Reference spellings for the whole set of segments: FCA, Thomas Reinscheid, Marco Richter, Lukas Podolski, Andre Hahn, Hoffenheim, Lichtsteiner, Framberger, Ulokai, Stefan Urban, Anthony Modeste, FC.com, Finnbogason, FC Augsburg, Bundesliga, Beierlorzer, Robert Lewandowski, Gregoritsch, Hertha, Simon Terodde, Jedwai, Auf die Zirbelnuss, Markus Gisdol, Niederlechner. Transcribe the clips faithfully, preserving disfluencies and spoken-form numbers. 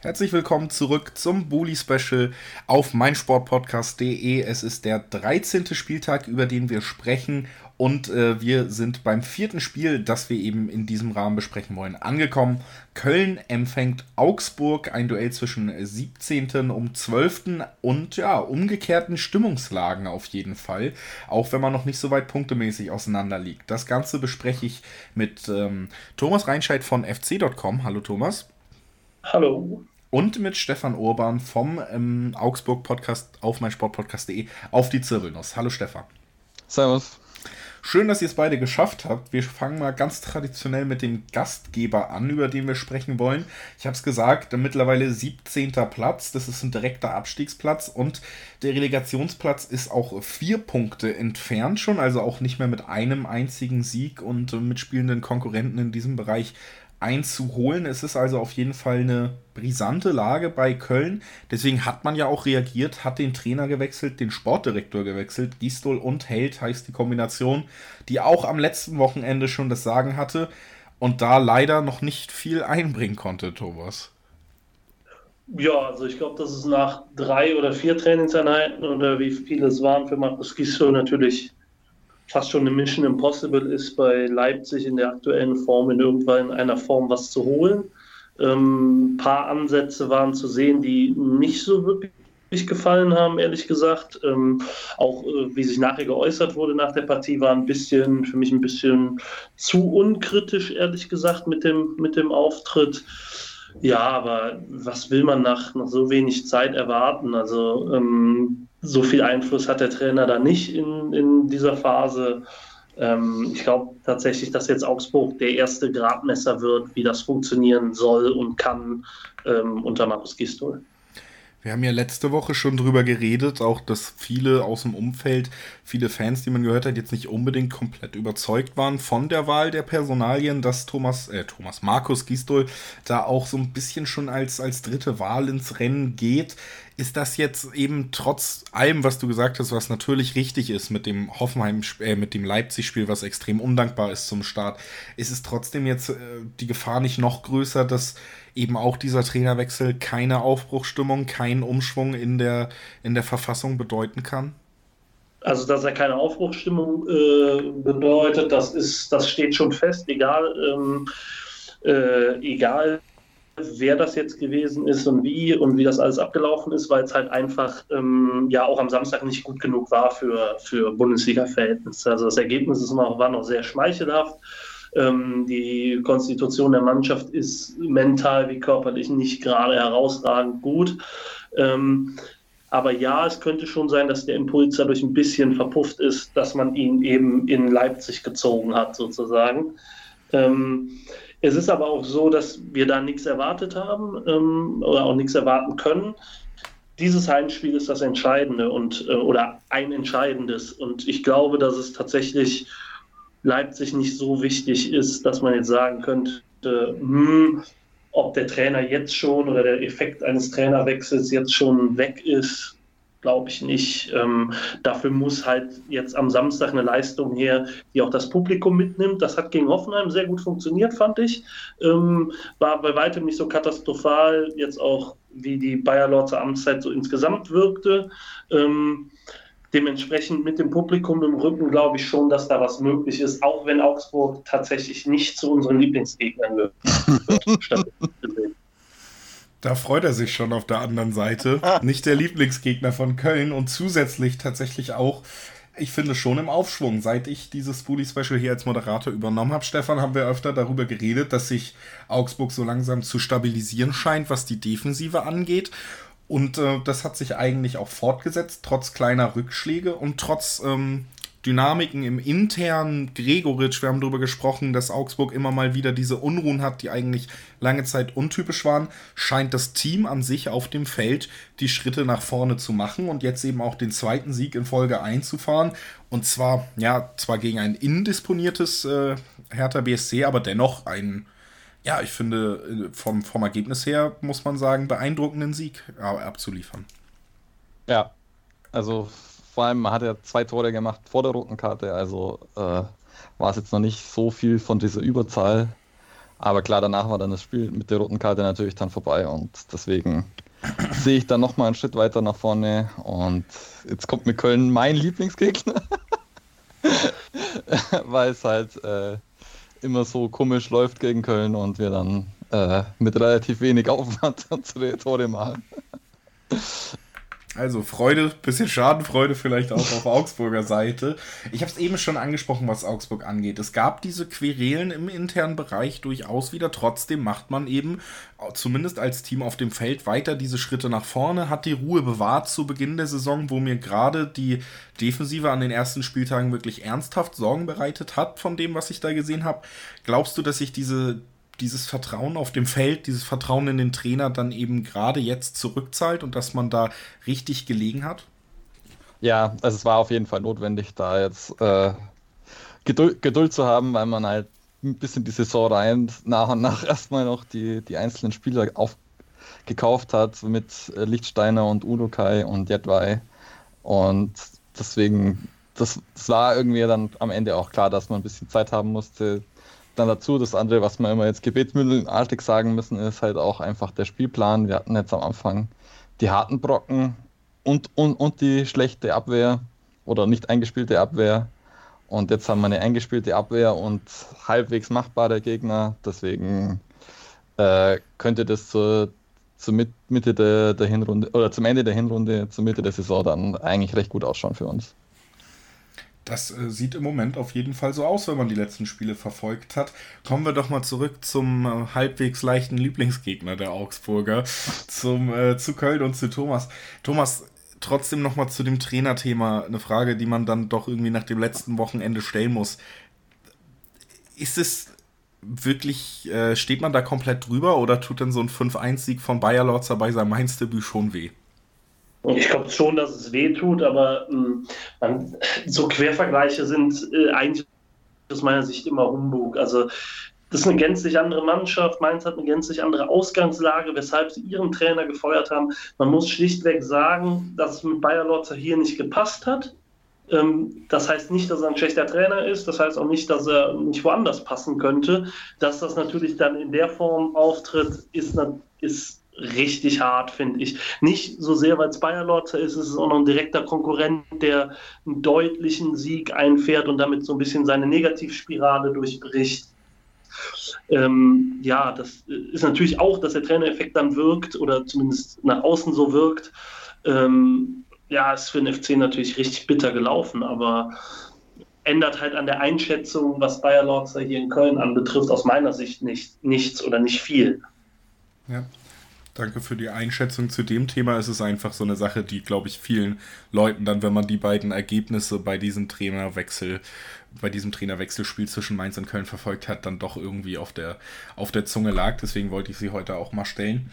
Herzlich willkommen zurück zum Bully Special auf meinsportpodcast punkt de. Es ist der dreizehnte Spieltag, über den wir sprechen. Und äh, wir sind beim vierten Spiel, das wir eben in diesem Rahmen besprechen wollen, angekommen. Köln empfängt Augsburg, ein Duell zwischen siebzehnten und zwölften und ja, umgekehrten Stimmungslagen auf jeden Fall, auch wenn man noch nicht so weit punktemäßig auseinander liegt. Das Ganze bespreche ich mit ähm, Thomas Reinscheid von F C Punkt com. Hallo Thomas. Hallo. Und mit Stefan Urban vom ähm, Augsburg-Podcast auf meinsportpodcast punkt de auf die Zirbelnuss. Hallo Stefan. Servus. Schön, dass ihr es beide geschafft habt. Wir fangen mal ganz traditionell mit dem Gastgeber an, über den wir sprechen wollen. Ich habe es gesagt, mittlerweile siebzehnter Platz, das ist ein direkter Abstiegsplatz und der Relegationsplatz ist auch vier Punkte entfernt schon, also auch nicht mehr mit einem einzigen Sieg und mitspielenden Konkurrenten in diesem Bereich einzuholen. Es ist also auf jeden Fall eine brisante Lage bei Köln. Deswegen hat man ja auch reagiert, hat den Trainer gewechselt, den Sportdirektor gewechselt. Gisdol und Held heißt die Kombination, die auch am letzten Wochenende schon das Sagen hatte und da leider noch nicht viel einbringen konnte, Thomas. Ja, also ich glaube, das ist nach drei oder vier Trainingseinheiten oder wie viele es waren für Markus Gisdol natürlich fast schon eine Mission Impossible ist, bei Leipzig in der aktuellen Form in irgendeiner Form was zu holen. Ähm, ein paar Ansätze waren zu sehen, die nicht so wirklich gefallen haben, ehrlich gesagt. Ähm, auch äh, wie sich nachher geäußert wurde nach der Partie, war ein bisschen für mich ein bisschen zu unkritisch, ehrlich gesagt, mit dem, mit dem Auftritt. Ja, aber was will man nach, nach so wenig Zeit erwarten? Also ähm, so viel Einfluss hat der Trainer da nicht in, in dieser Phase. Ähm, ich glaube tatsächlich, dass jetzt Augsburg der erste Gradmesser wird, wie das funktionieren soll und kann ähm, unter Markus Gisdol. Wir haben ja letzte Woche schon drüber geredet, auch dass viele aus dem Umfeld, viele Fans, die man gehört hat, jetzt nicht unbedingt komplett überzeugt waren von der Wahl der Personalien, dass Thomas, äh, Thomas, Markus Gisdol da auch so ein bisschen schon als, als dritte Wahl ins Rennen geht. Ist das jetzt eben trotz allem, was du gesagt hast, was natürlich richtig ist mit dem Hoffenheim, äh, mit dem Leipzig-Spiel, was extrem undankbar ist zum Start, ist es trotzdem jetzt äh, die Gefahr nicht noch größer, dass eben auch dieser Trainerwechsel keine Aufbruchsstimmung, keinen Umschwung in der, in der Verfassung bedeuten kann? Also, dass er keine Aufbruchsstimmung äh, bedeutet, das ist, das steht schon fest, egal, ähm, äh, egal. wer das jetzt gewesen ist und wie und wie das alles abgelaufen ist, weil es halt einfach ähm, ja auch am Samstag nicht gut genug war für, für Bundesliga-Verhältnisse. Also das Ergebnis ist noch, war noch sehr schmeichelhaft. Ähm, die Konstitution der Mannschaft ist mental wie körperlich nicht gerade herausragend gut. Ähm, aber ja, es könnte schon sein, dass der Impuls dadurch ein bisschen verpufft ist, dass man ihn eben in Leipzig gezogen hat sozusagen. Ähm, Es ist aber auch so, dass wir da nichts erwartet haben ähm, oder auch nichts erwarten können. Dieses Heimspiel ist das Entscheidende und äh, oder ein Entscheidendes. Und ich glaube, dass es tatsächlich Leipzig nicht so wichtig ist, dass man jetzt sagen könnte, hm, ob der Trainer jetzt schon oder der Effekt eines Trainerwechsels jetzt schon weg ist. Glaube ich nicht. Ähm, dafür muss halt jetzt am Samstag eine Leistung her, die auch das Publikum mitnimmt. Das hat gegen Hoffenheim sehr gut funktioniert, fand ich. Ähm, war bei weitem nicht so katastrophal, jetzt auch wie die Beierlorzer Amtszeit so insgesamt wirkte. Ähm, dementsprechend mit dem Publikum im Rücken glaube ich schon, dass da was möglich ist, auch wenn Augsburg tatsächlich nicht zu unseren Lieblingsgegnern wird. Da freut er sich schon auf der anderen Seite. Nicht der Lieblingsgegner von Köln und zusätzlich tatsächlich auch, ich finde, schon im Aufschwung. Seit ich dieses Bully-Special hier als Moderator übernommen habe, Stefan, haben wir öfter darüber geredet, dass sich Augsburg so langsam zu stabilisieren scheint, was die Defensive angeht. Und äh, das hat sich eigentlich auch fortgesetzt, trotz kleiner Rückschläge und trotz ähm, Dynamiken im internen Gregoritsch. Wir haben darüber gesprochen, dass Augsburg immer mal wieder diese Unruhen hat, die eigentlich lange Zeit untypisch waren. Scheint das Team an sich auf dem Feld die Schritte nach vorne zu machen und jetzt eben auch den zweiten Sieg in Folge einzufahren. Und zwar, ja, zwar gegen ein indisponiertes äh, Hertha B S C, aber dennoch einen, ja, ich finde, vom, vom Ergebnis her, muss man sagen, beeindruckenden Sieg abzuliefern. Ja, also vor allem hat er zwei Tore gemacht vor der roten Karte, also äh, war es jetzt noch nicht so viel von dieser Überzahl. Aber klar, danach war dann das Spiel mit der roten Karte natürlich dann vorbei und deswegen sehe ich dann nochmal einen Schritt weiter nach vorne und jetzt kommt mit Köln mein Lieblingsgegner, weil es halt äh, immer so komisch läuft gegen Köln und wir dann äh, mit relativ wenig Aufwand unsere Tore machen. Also Freude, bisschen Schadenfreude vielleicht auch auf Augsburger Seite. Ich habe es eben schon angesprochen, was Augsburg angeht. Es gab diese Querelen im internen Bereich durchaus wieder. Trotzdem macht man eben, zumindest als Team auf dem Feld, weiter diese Schritte nach vorne. Hat die Ruhe bewahrt zu Beginn der Saison, wo mir gerade die Defensive an den ersten Spieltagen wirklich ernsthaft Sorgen bereitet hat von dem, was ich da gesehen habe. Glaubst du, dass sich diese... dieses Vertrauen auf dem Feld, dieses Vertrauen in den Trainer dann eben gerade jetzt zurückzahlt und dass man da richtig gelegen hat? Ja, also es war auf jeden Fall notwendig, da jetzt äh, Geduld, Geduld zu haben, weil man halt ein bisschen die Saison rein nach und nach erstmal noch die, die einzelnen Spieler aufgekauft hat mit Lichtsteiner und Ulokai und Jedwai. Und deswegen, das, das war irgendwie dann am Ende auch klar, dass man ein bisschen Zeit haben musste. Dann dazu, das andere, was wir immer jetzt gebetsmühlenartig sagen müssen, ist halt auch einfach der Spielplan. Wir hatten jetzt am Anfang die harten Brocken und, und, und die schlechte Abwehr oder nicht eingespielte Abwehr. Und jetzt haben wir eine eingespielte Abwehr und halbwegs machbare Gegner. Deswegen äh, könnte das zur, zur Mitte der, der Hinrunde oder zum Ende der Hinrunde, zur Mitte der Saison dann eigentlich recht gut ausschauen für uns. Das sieht im Moment auf jeden Fall so aus, wenn man die letzten Spiele verfolgt hat. Kommen wir doch mal zurück zum äh, halbwegs leichten Lieblingsgegner der Augsburger, zum, äh, zu Köln und zu Thomas. Thomas, trotzdem nochmal zu dem Trainerthema eine Frage, die man dann doch irgendwie nach dem letzten Wochenende stellen muss. Ist es wirklich, äh, steht man da komplett drüber oder tut denn so ein fünf eins Sieg von Beierlorzer bei seinem Mainz-Debüt schon weh? Ich glaube schon, dass es weh tut, aber ähm, man, so Quervergleiche sind äh, eigentlich aus meiner Sicht immer Humbug. Also das ist eine gänzlich andere Mannschaft, Mainz hat eine gänzlich andere Ausgangslage, weshalb sie ihren Trainer gefeuert haben. Man muss schlichtweg sagen, dass es mit Beierlorzer hier nicht gepasst hat. Ähm, das heißt nicht, dass er ein schlechter Trainer ist, das heißt auch nicht, dass er nicht woanders passen könnte. Dass das natürlich dann in der Form auftritt, ist, ist richtig hart, finde ich. Nicht so sehr, weil es Beierlorzer ist, es ist auch noch ein direkter Konkurrent, der einen deutlichen Sieg einfährt und damit so ein bisschen seine Negativspirale durchbricht. Ähm, ja, das ist natürlich auch, dass der Trainereffekt dann wirkt oder zumindest nach außen so wirkt. Ähm, ja, ist für den F C natürlich richtig bitter gelaufen, aber ändert halt an der Einschätzung, was Beierlorzer hier in Köln anbetrifft, aus meiner Sicht nicht, nichts oder nicht viel. Ja. Danke für die Einschätzung zu dem Thema. Es ist einfach so eine Sache, die, glaube ich, vielen Leuten dann, wenn man die beiden Ergebnisse bei diesem Trainerwechsel, bei diesem Trainerwechselspiel zwischen Mainz und Köln verfolgt hat, dann doch irgendwie auf der, auf der Zunge lag. Deswegen wollte ich sie heute auch mal stellen.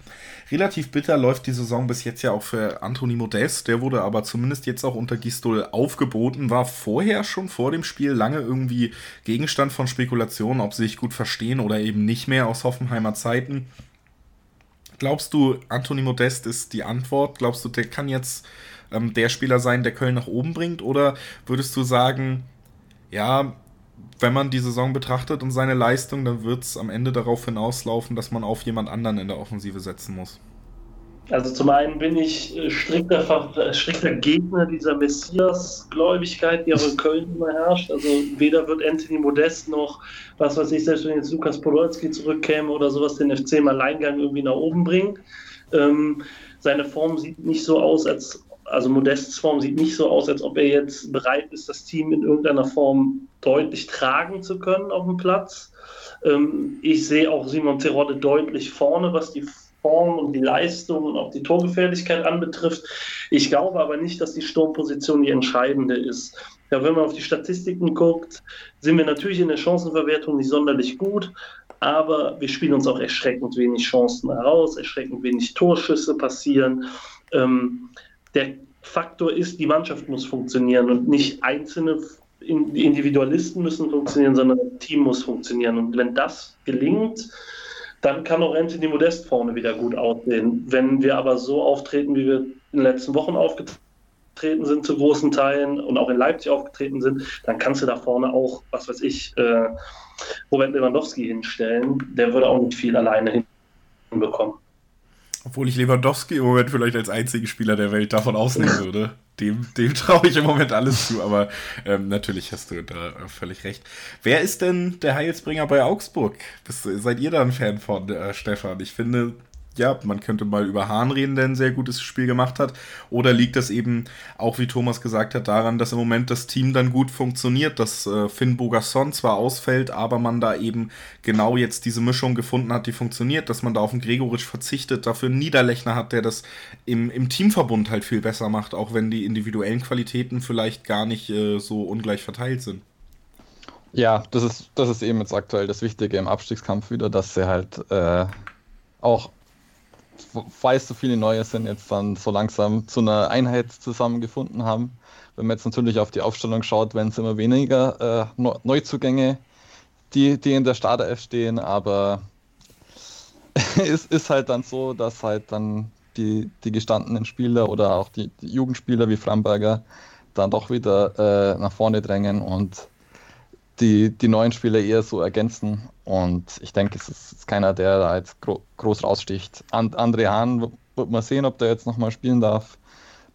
Relativ bitter läuft die Saison bis jetzt ja auch für Anthony Modeste. Der wurde aber zumindest jetzt auch unter Gisdol aufgeboten, war vorher schon vor dem Spiel lange irgendwie Gegenstand von Spekulationen, ob sie sich gut verstehen oder eben nicht mehr aus Hoffenheimer Zeiten. Glaubst du, Anthony Modeste ist die Antwort? Glaubst du, der kann jetzt ähm, der Spieler sein, der Köln nach oben bringt? Oder würdest du sagen, ja, wenn man die Saison betrachtet und seine Leistung, dann wird es am Ende darauf hinauslaufen, dass man auf jemand anderen in der Offensive setzen muss? Also zum einen bin ich strikter, strikter Gegner dieser Messias-Gläubigkeit, die auch in Köln immer herrscht. Also weder wird Anthony Modeste noch, was weiß ich, selbst wenn jetzt Lukas Podolski zurückkäme oder sowas, den F C im Alleingang irgendwie nach oben bringen. Ähm, seine Form sieht nicht so aus, als also Modestes Form sieht nicht so aus, als ob er jetzt bereit ist, das Team in irgendeiner Form deutlich tragen zu können auf dem Platz. Ähm, ich sehe auch Simon Terodde deutlich vorne, was die und die Leistung und auch die Torgefährlichkeit anbetrifft. Ich glaube aber nicht, dass die Sturmposition die entscheidende ist. Ja, wenn man auf die Statistiken guckt, sind wir natürlich in der Chancenverwertung nicht sonderlich gut, aber wir spielen uns auch erschreckend wenig Chancen heraus, erschreckend wenig Torschüsse passieren. Ähm, der Faktor ist, die Mannschaft muss funktionieren und nicht einzelne Individualisten müssen funktionieren, sondern das Team muss funktionieren. Und wenn das gelingt, dann kann auch Anthony Modeste vorne wieder gut aussehen. Wenn wir aber so auftreten, wie wir in den letzten Wochen aufgetreten aufgetreten sind zu großen Teilen und auch in Leipzig aufgetreten sind, dann kannst du da vorne auch, was weiß ich, äh, Robert Lewandowski hinstellen. Der würde auch nicht viel alleine hinbekommen. Obwohl ich Lewandowski im Moment vielleicht als einzigen Spieler der Welt davon ausnehmen würde. Dem, dem traue ich im Moment alles zu, aber ähm, natürlich hast du da völlig recht. Wer ist denn der Heilsbringer bei Augsburg? Bist, seid ihr da ein Fan von, äh, Stefan? Ich finde, ja, man könnte mal über Hahn reden, der ein sehr gutes Spiel gemacht hat. Oder liegt das eben, auch wie Thomas gesagt hat, daran, dass im Moment das Team dann gut funktioniert, dass äh, Finnbogason zwar ausfällt, aber man da eben genau jetzt diese Mischung gefunden hat, die funktioniert, dass man da auf den Gregoritsch verzichtet, dafür einen Niederlechner hat, der das im, im Teamverbund halt viel besser macht, auch wenn die individuellen Qualitäten vielleicht gar nicht äh, so ungleich verteilt sind. Ja, das ist, das ist eben jetzt aktuell das Wichtige im Abstiegskampf wieder, dass sie halt äh, auch weil so viele Neue sind, jetzt dann so langsam zu einer Einheit zusammengefunden haben. Wenn man jetzt natürlich auf die Aufstellung schaut, werden es immer weniger äh, Neuzugänge, die, die in der Startelf stehen, aber es ist halt dann so, dass halt dann die, die gestandenen Spieler oder auch die, die Jugendspieler wie Framberger dann doch wieder äh, nach vorne drängen und die, die neuen Spieler eher so ergänzen. Und ich denke, es ist, ist keiner, der da jetzt gro- groß raussticht. And, Andre Hahn wird mal sehen, ob der jetzt nochmal spielen darf.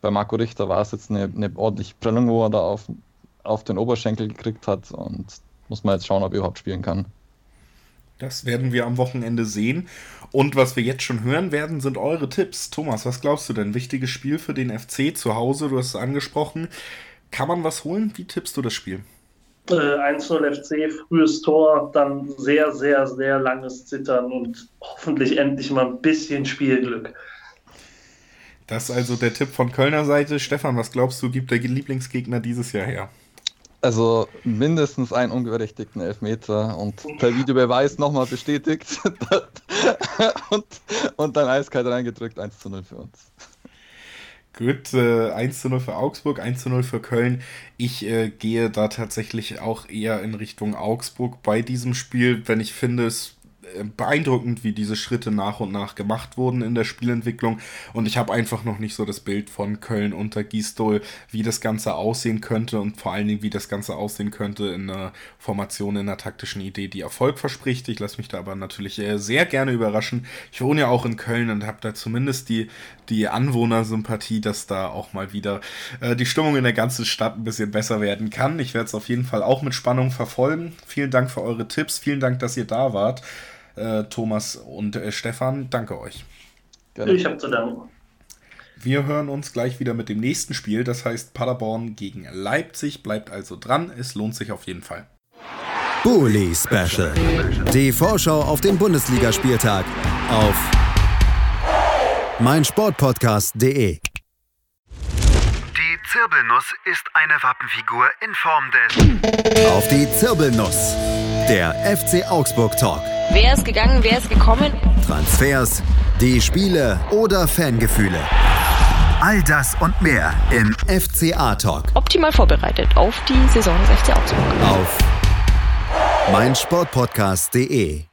Bei Marco Richter war es jetzt eine, eine ordentliche Prellung, wo er da auf, auf den Oberschenkel gekriegt hat. Und muss man jetzt schauen, ob er überhaupt spielen kann. Das werden wir am Wochenende sehen. Und was wir jetzt schon hören werden, sind eure Tipps. Thomas, was glaubst du denn? Wichtiges Spiel für den F C zu Hause, du hast es angesprochen. Kann man was holen? Wie tippst du das Spiel? eins null F C, frühes Tor, dann sehr, sehr, sehr langes Zittern und hoffentlich endlich mal ein bisschen Spielglück. Das ist also der Tipp von Kölner Seite. Stefan, was glaubst du, gibt der Lieblingsgegner dieses Jahr her? Also mindestens einen ungerechtigten Elfmeter und per Videobeweis nochmal bestätigt und, und dann eiskalt reingedrückt, eins zu null für uns. Gut, äh, eins zu null für Augsburg, eins zu null für Köln. Ich äh, gehe da tatsächlich auch eher in Richtung Augsburg bei diesem Spiel, wenn ich finde es äh, beeindruckend, wie diese Schritte nach und nach gemacht wurden in der Spielentwicklung. Und ich habe einfach noch nicht so das Bild von Köln unter Gisdol, wie das Ganze aussehen könnte und vor allen Dingen, wie das Ganze aussehen könnte in einer Formation, in einer taktischen Idee, die Erfolg verspricht. Ich lasse mich da aber natürlich äh, sehr gerne überraschen. Ich wohne ja auch in Köln und habe da zumindest die die Anwohnersympathie, dass da auch mal wieder äh, die Stimmung in der ganzen Stadt ein bisschen besser werden kann. Ich werde es auf jeden Fall auch mit Spannung verfolgen. Vielen Dank für eure Tipps. Vielen Dank, dass ihr da wart. Äh, Thomas und äh, Stefan, danke euch. Gerne. Ich habe zu danken. Wir hören uns gleich wieder mit dem nächsten Spiel. Das heißt Paderborn gegen Leipzig. Bleibt also dran. Es lohnt sich auf jeden Fall. Bully Special. Die Vorschau auf den Bundesligaspieltag auf mein Sport Podcast Punkt D E. Die Zirbelnuss ist eine Wappenfigur in Form des... Auf die Zirbelnuss, der F C Augsburg Talk. Wer ist gegangen, wer ist gekommen? Transfers, die Spiele oder Fangefühle. All das und mehr im F C A Talk. Optimal vorbereitet auf die Saison des F C Augsburg. Auf mein Sport Podcast Punkt D E.